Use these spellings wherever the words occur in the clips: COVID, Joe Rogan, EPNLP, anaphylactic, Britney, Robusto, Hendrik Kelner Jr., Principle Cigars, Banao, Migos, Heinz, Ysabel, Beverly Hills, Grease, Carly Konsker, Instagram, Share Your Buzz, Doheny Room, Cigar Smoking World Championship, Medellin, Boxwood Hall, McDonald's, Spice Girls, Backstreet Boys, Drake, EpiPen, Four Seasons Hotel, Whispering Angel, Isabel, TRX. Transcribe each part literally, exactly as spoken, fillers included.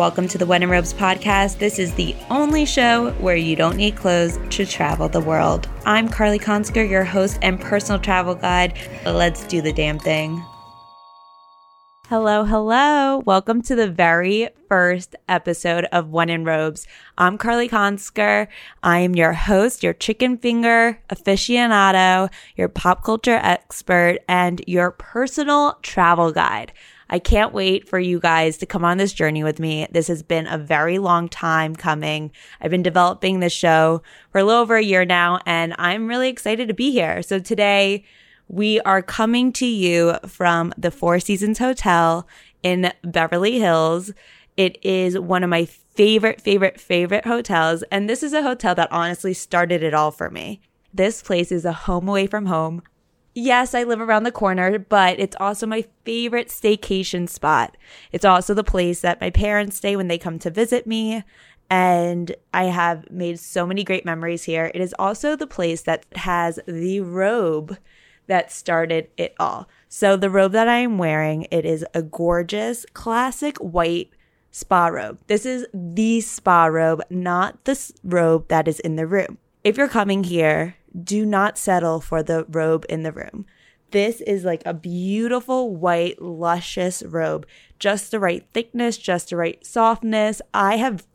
Welcome to the Wet and Robes podcast. This is the only show where you don't need clothes to travel the world. I'm Carly Konsker, your host and personal travel guide. Let's do the damn thing. Hello, hello. Welcome to the very first episode of One in Robes. I'm Carly Konsker. I am your host, your chicken finger aficionado, your pop culture expert, and your personal travel guide. I can't wait for you guys to come on this journey with me. This has been a very long time coming. I've been developing this show for a little over a year now, and I'm really excited to be here. So today, we are coming to you from the Four Seasons Hotel in Beverly Hills. It is one of my favorite, favorite, favorite hotels. And this is a hotel that honestly started it all for me. This place is a home away from home. Yes, I live around the corner, but it's also my favorite staycation spot. It's also the place that my parents stay when they come to visit me. And I have made so many great memories here. It is also the place that has the robe that started it all. So the robe that I am wearing, it is a gorgeous classic white spa robe. This is the spa robe, not the robe that is in the room. If you're coming here, do not settle for the robe in the room. This is like a beautiful white luscious robe. Just the right thickness, just the right softness. I have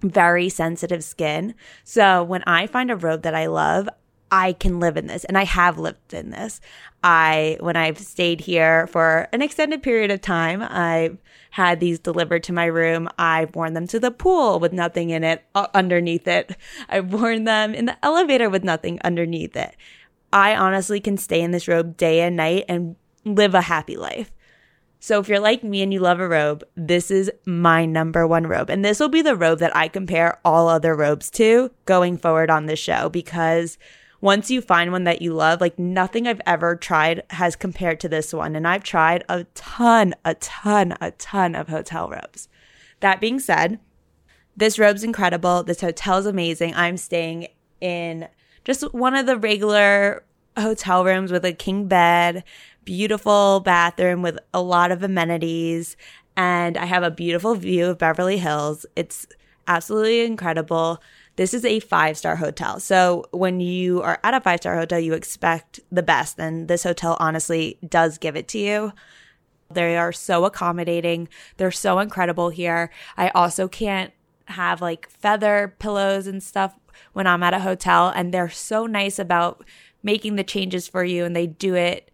very sensitive skin. So when I find a robe that I love, I can live in this, and I have lived in this. I, when I've stayed here for an extended period of time, I've had these delivered to my room. I've worn them to the pool with nothing in it, uh, underneath it. I've worn them in the elevator with nothing underneath it. I honestly can stay in this robe day and night and live a happy life. So if you're like me and you love a robe, this is my number one robe. And this will be the robe that I compare all other robes to going forward on this show, because once you find one that you love, like nothing I've ever tried has compared to this one. And I've tried a ton, a ton, a ton of hotel robes. That being said, this robe's incredible. This hotel's amazing. I'm staying in just one of the regular hotel rooms with a king bed, beautiful bathroom with a lot of amenities. And I have a beautiful view of Beverly Hills. It's absolutely incredible. This is a five-star hotel. So when you are at a five-star hotel, you expect the best. And this hotel honestly does give it to you. They are so accommodating. They're so incredible here. I also can't have like feather pillows and stuff when I'm at a hotel. And they're so nice about making the changes for you. And they do it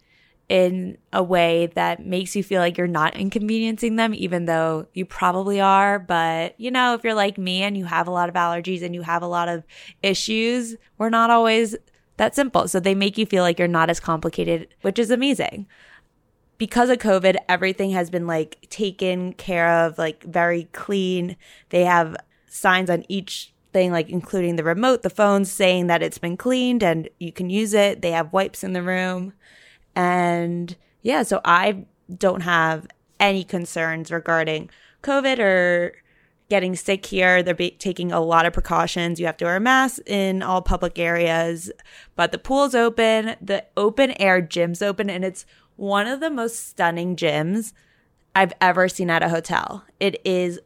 in a way that makes you feel like you're not inconveniencing them, even though you probably are. But, you know, if you're like me and you have a lot of allergies and you have a lot of issues, we're not always that simple. So they make you feel like you're not as complicated, which is amazing. Because of COVID, everything has been like taken care of, like very clean. They have signs on each thing, like including the remote, the phones, saying that it's been cleaned and you can use it. They have wipes in the room. And yeah, so I don't have any concerns regarding COVID or getting sick here. They're be- taking a lot of precautions. You have to wear a mask in all public areas, but the pool's open, the open air gym's open, and it's one of the most stunning gyms I've ever seen at a hotel. It is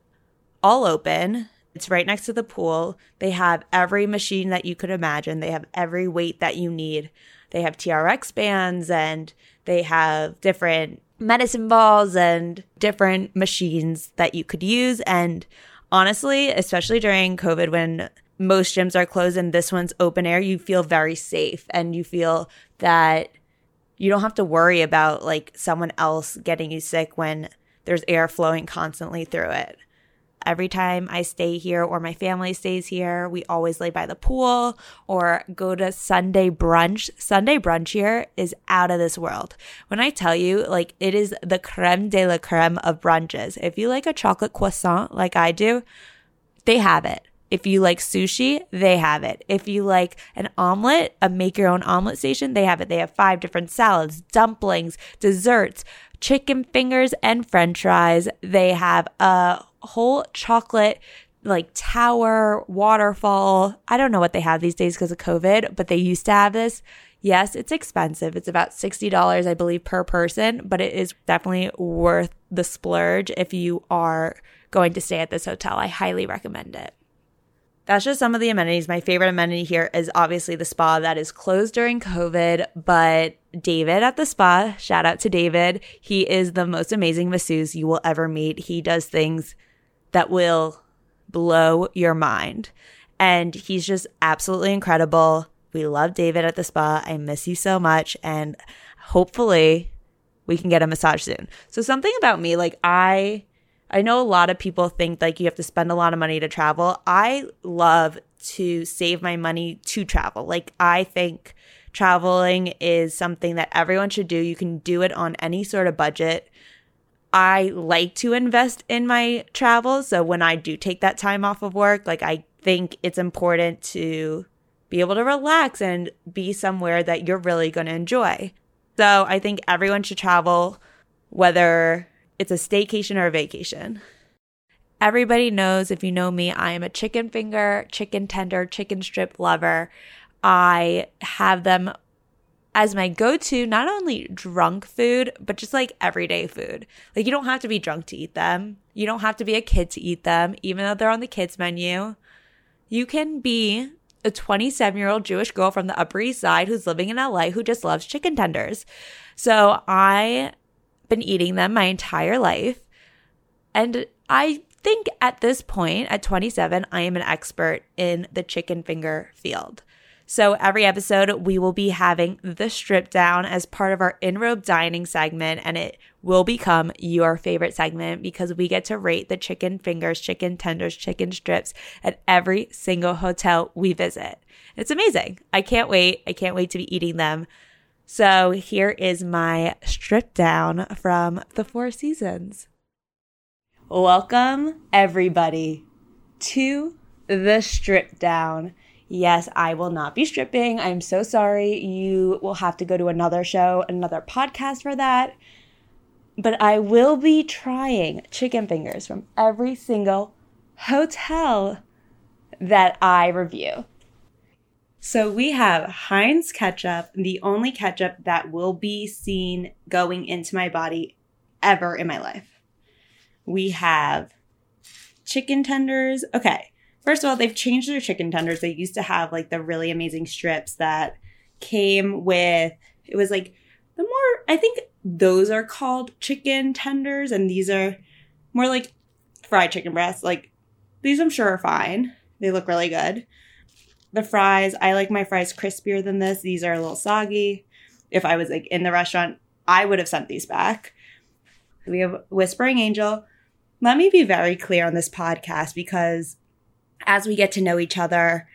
all open. It's right next to the pool. They have every machine that you could imagine. They have every weight that you need. They have T R X bands, and they have different medicine balls and different machines that you could use. And honestly, especially during COVID when most gyms are closed and this one's open air, you feel very safe and you feel that you don't have to worry about like someone else getting you sick when there's air flowing constantly through it. Every time I stay here or my family stays here, we always lay by the pool or go to Sunday brunch. Sunday brunch here is out of this world. When I tell you, like, it is the creme de la creme of brunches. If you like a chocolate croissant like I do, they have it. If you like sushi, they have it. If you like an omelet, a make-your-own omelet station, they have it. They have five different salads, dumplings, desserts, chicken fingers, and french fries. They have a whole chocolate like tower, waterfall. I don't know what they have these days because of COVID, but they used to have this. Yes, it's expensive. It's about sixty dollars, I believe, per person, but it is definitely worth the splurge if you are going to stay at this hotel. I highly recommend it. That's just some of the amenities. My favorite amenity here is obviously the spa that is closed during COVID, but David at the spa, shout out to David. He is the most amazing masseuse you will ever meet. He does things that will blow your mind. And he's just absolutely incredible. We love David at the spa. I miss you so much. And hopefully we can get a massage soon. So something about me, like I... I know a lot of people think like you have to spend a lot of money to travel. I love to save my money to travel. Like I think traveling is something that everyone should do. You can do it on any sort of budget. I like to invest in my travel. So when I do take that time off of work, like I think it's important to be able to relax and be somewhere that you're really going to enjoy. So I think everyone should travel, whether it's a staycation or a vacation. Everybody knows, if you know me, I am a chicken finger, chicken tender, chicken strip lover. I have them as my go-to, not only drunk food, but just like everyday food. Like you don't have to be drunk to eat them. You don't have to be a kid to eat them, even though they're on the kids menu. You can be a twenty-seven-year-old Jewish girl from the Upper East Side who's living in L A who just loves chicken tenders. So I... been eating them my entire life, and I think at this point at twenty-seven I am an expert in the chicken finger field. So every episode we will be having the strip down as part of our in-robe dining segment, and it will become your favorite segment because we get to rate the chicken fingers, chicken tenders, chicken strips at every single hotel we visit. It's amazing. I can't wait I can't wait to be eating them. So here is my strip down from the Four Seasons. Welcome, everybody, to the strip down. Yes, I will not be stripping. I'm so sorry. You will have to go to another show, another podcast for that. But I will be trying chicken fingers from every single hotel that I review. So we have Heinz ketchup, the only ketchup that will be seen going into my body ever in my life. We have chicken tenders. Okay, first of all, they've changed their chicken tenders. They used to have like the really amazing strips that came with, it was like the more, I think those are called chicken tenders, and these are more like fried chicken breasts. Like these I'm sure are fine. They look really good. The fries, I like my fries crispier than this. These are a little soggy. If I was like in the restaurant, I would have sent these back. We have Whispering Angel. Let me be very clear on this podcast, because as we get to know each other,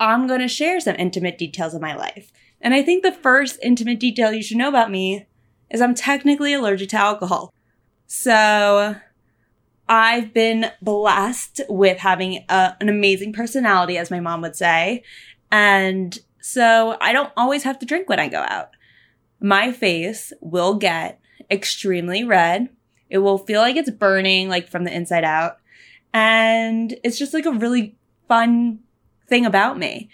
I'm going to share some intimate details of my life. And I think the first intimate detail you should know about me is I'm technically allergic to alcohol. So... I've been blessed with having a, an amazing personality, as my mom would say. And so I don't always have to drink when I go out. My face will get extremely red. It will feel like it's burning, like from the inside out. And it's just like a really fun thing about me.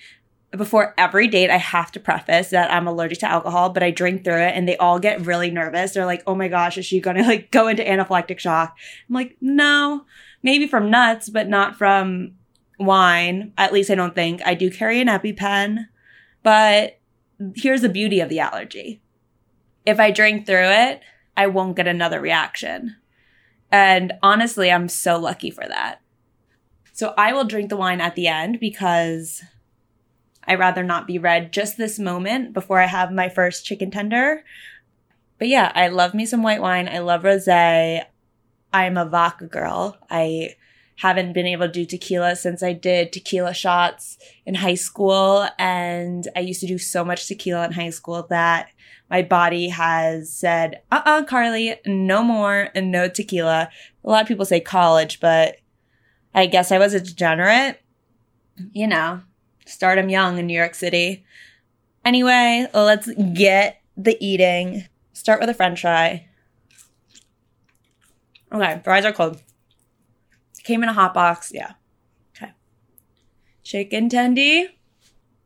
Before every date, I have to preface that I'm allergic to alcohol, but I drink through it, and they all get really nervous. They're like, oh my gosh, is she going to like go into anaphylactic shock? I'm like, no, maybe from nuts, but not from wine. At least I don't think. I do carry an EpiPen, but here's the beauty of the allergy. If I drink through it, I won't get another reaction. And honestly, I'm so lucky for that. So I will drink the wine at the end, because... I'd rather not be red just this moment before I have my first chicken tender. But yeah, I love me some white wine. I love rosé. I'm a vodka girl. I haven't been able to do tequila since I did tequila shots in high school. And I used to do so much tequila in high school that my body has said, uh-uh, Carly, no more and no tequila. A lot of people say college, but I guess I was a degenerate, you know. Stardom young in New York City. Anyway, let's get the eating. Start with a french fry. Okay, fries are cold. Came in a hot box. Yeah. Okay. Chicken tendy.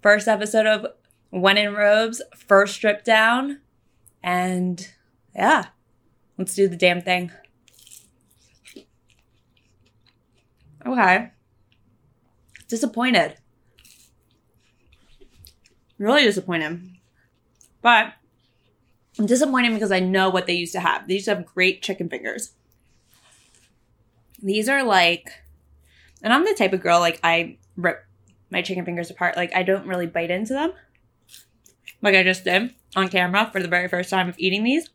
First episode of When in Robes. First strip down. And yeah, let's do the damn thing. Okay. Disappointed. Really disappointed. But I'm disappointed because I know what they used to have. They used to have great chicken fingers. These are like, and I'm the type of girl, like, I rip my chicken fingers apart. Like, I don't really bite into them. Like I just did on camera for the very first time of eating these.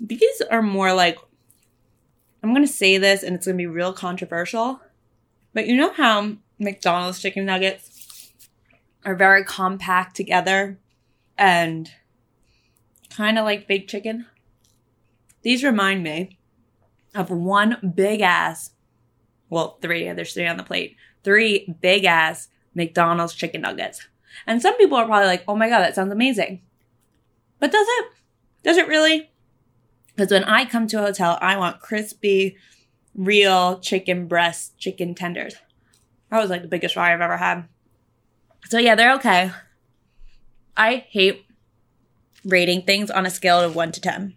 These are more like, I'm going to say this and it's going to be real controversial, but you know how McDonald's chicken nuggets are very compact together and kind of like baked chicken? These remind me of one big ass, well, three, there's three on the plate, three big ass McDonald's chicken nuggets. And some people are probably like, oh my God, that sounds amazing. But does it? Does it really? Because when I come to a hotel, I want crispy, real chicken breast, chicken tenders. That was like the biggest fry I've ever had. So yeah, they're okay. I hate rating things on a scale of one to ten.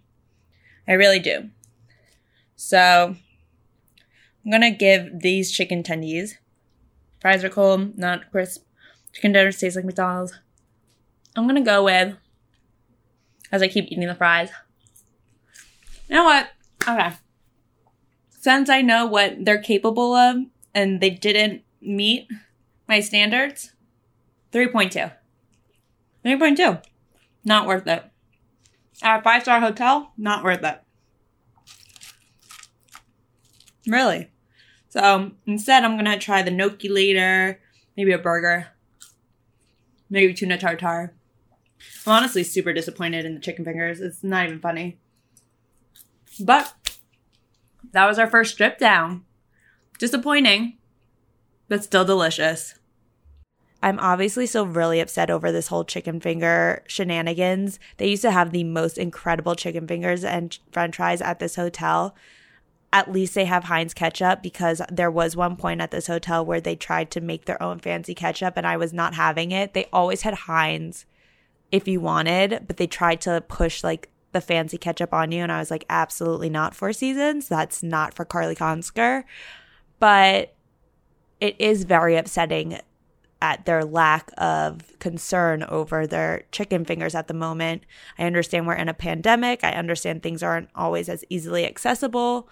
I really do. So I'm going to give these chicken tendies. Fries are cold, not crisp. Chicken tenders taste like McDonald's. I'm going to go with, as I keep eating the fries, you know what? Okay. Since I know what they're capable of and they didn't meet my standards, three point two. three point two. Not worth it. At a five-star hotel, not worth it. Really. So instead, I'm going to try the gnocchi later, maybe a burger, maybe tuna tartare. I'm honestly super disappointed in the chicken fingers. It's not even funny. But that was our first strip down. Disappointing, but still delicious. I'm obviously still really upset over this whole chicken finger shenanigans. They used to have the most incredible chicken fingers and french fries at this hotel. At least they have Heinz ketchup, because there was one point at this hotel where they tried to make their own fancy ketchup and I was not having it. They always had Heinz if you wanted, but they tried to push like the fancy ketchup on you and I was like, absolutely not, Four Seasons. That's not for Carly Konsker. But it is very upsetting at their lack of concern over their chicken fingers at the moment. I understand we're in a pandemic. I understand things aren't always as easily accessible.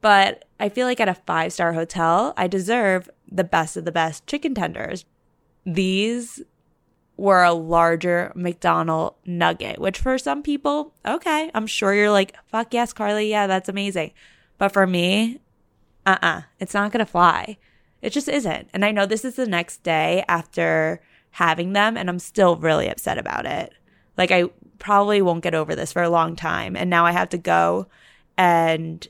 But I feel like at a five-star hotel, I deserve the best of the best chicken tenders. These were a larger McDonald's nugget, which for some people, okay, I'm sure you're like, fuck yes, Carly, yeah, that's amazing. But for me, uh-uh, it's not going to fly. It just isn't. And I know this is the next day after having them, and I'm still really upset about it. Like, I probably won't get over this for a long time. And now I have to go and...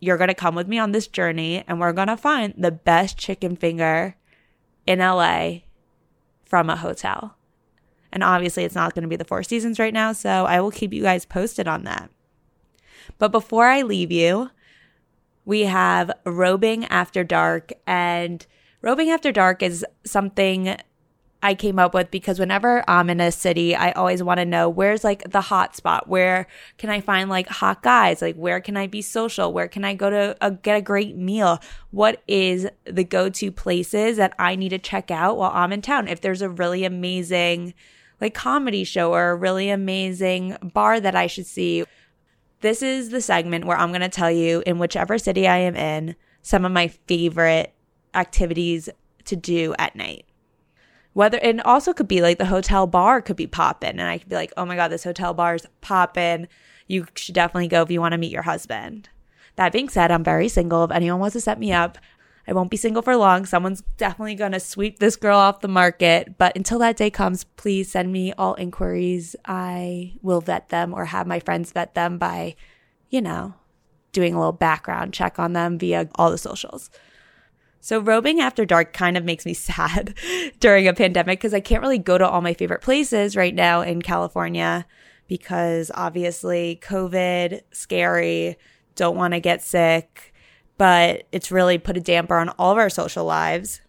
you're going to come with me on this journey and we're going to find the best chicken finger in L A from a hotel. And obviously it's not going to be the Four Seasons right now, so I will keep you guys posted on that. But before I leave you, we have Robing After Dark. And Robing After Dark is something I came up with because whenever I'm in a city, I always want to know where's like the hot spot. Where can I find like hot guys? Like, where can I be social? Where can I go to a, get a great meal? What is the go-to places that I need to check out while I'm in town? If there's a really amazing like comedy show or a really amazing bar that I should see. This is the segment where I'm going to tell you in whichever city I am in, some of my favorite activities to do at night. Whether, and also could be like the hotel bar could be poppin', and I could be like, oh my God, this hotel bar is poppin'. You should definitely go if you want to meet your husband. That being said, I'm very single. If anyone wants to set me up, I won't be single for long. Someone's definitely going to sweep this girl off the market. But until that day comes, please send me all inquiries. I will vet them or have my friends vet them by, you know, doing a little background check on them via all the socials. So Robing After Dark kind of makes me sad during a pandemic because I can't really go to all my favorite places right now in California because obviously COVID, scary, don't want to get sick, but it's really put a damper on all of our social lives.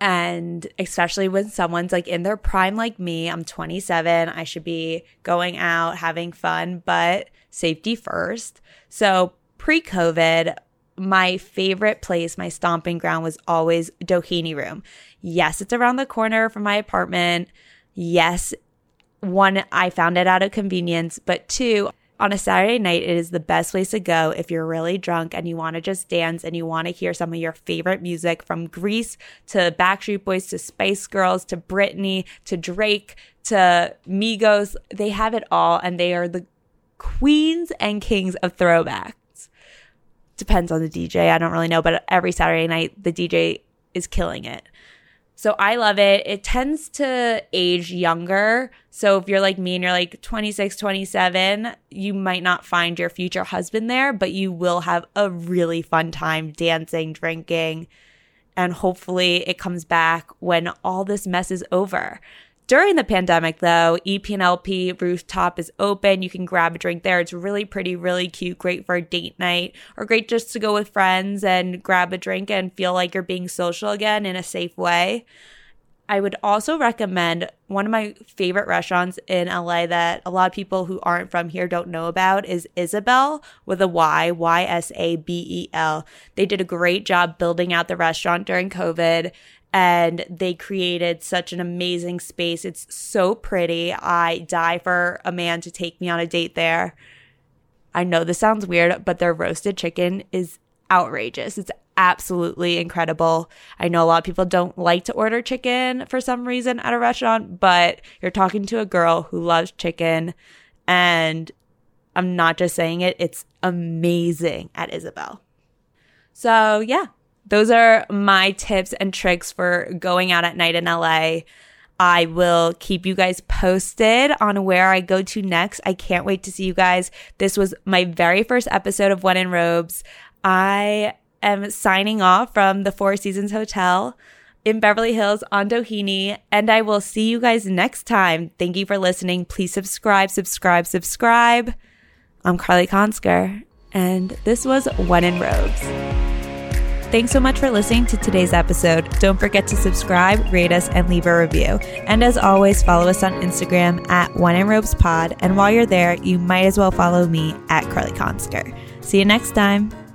And especially when someone's like in their prime like me, I'm twenty-seven, I should be going out, having fun, but safety first. So pre-COVID, my favorite place, my stomping ground, was always Doheny Room. Yes, it's around the corner from my apartment. Yes, one, I found it out of convenience, but two, on a Saturday night, it is the best place to go if you're really drunk and you want to just dance and you want to hear some of your favorite music, from Grease to Backstreet Boys to Spice Girls to Britney to Drake to Migos. They have it all, and they are the queens and kings of throwbacks. Depends on the D J. I don't really know, but every Saturday night, the D J is killing it. So I love it. It tends to age younger. So if you're like me and you're like twenty-six, twenty-seven, you might not find your future husband there, but you will have a really fun time dancing, drinking, and hopefully it comes back when all this mess is over. During the pandemic, though, E P N L P rooftop is open. You can grab a drink there. It's really pretty, really cute, great for a date night, or great just to go with friends and grab a drink and feel like you're being social again in a safe way. I would also recommend one of my favorite restaurants in L A that a lot of people who aren't from here don't know about is Isabel, with a Y, Y S A B E L. They did a great job building out the restaurant during COVID, and they created such an amazing space. It's so pretty. I die for a man to take me on a date there. I know this sounds weird, but their roasted chicken is outrageous. It's absolutely incredible. I know a lot of people don't like to order chicken for some reason at a restaurant, but you're talking to a girl who loves chicken, and I'm not just saying it. It's amazing at Isabel. So yeah, those are my tips and tricks for going out at night in L A. I will keep you guys posted on where I go to next. I can't wait to see you guys. This was my very first episode of When in Robes. I am signing off from the Four Seasons Hotel in Beverly Hills on Doheny, and I will see you guys next time. Thank you for listening. Please subscribe, subscribe, subscribe. I'm Carly Konsker, and this was When in Robes. Thanks so much for listening to today's episode. Don't forget to subscribe, rate us, and leave a review. And as always, follow us on Instagram at one in robes pod. And while you're there, you might as well follow me at Carly Konsker. See you next time.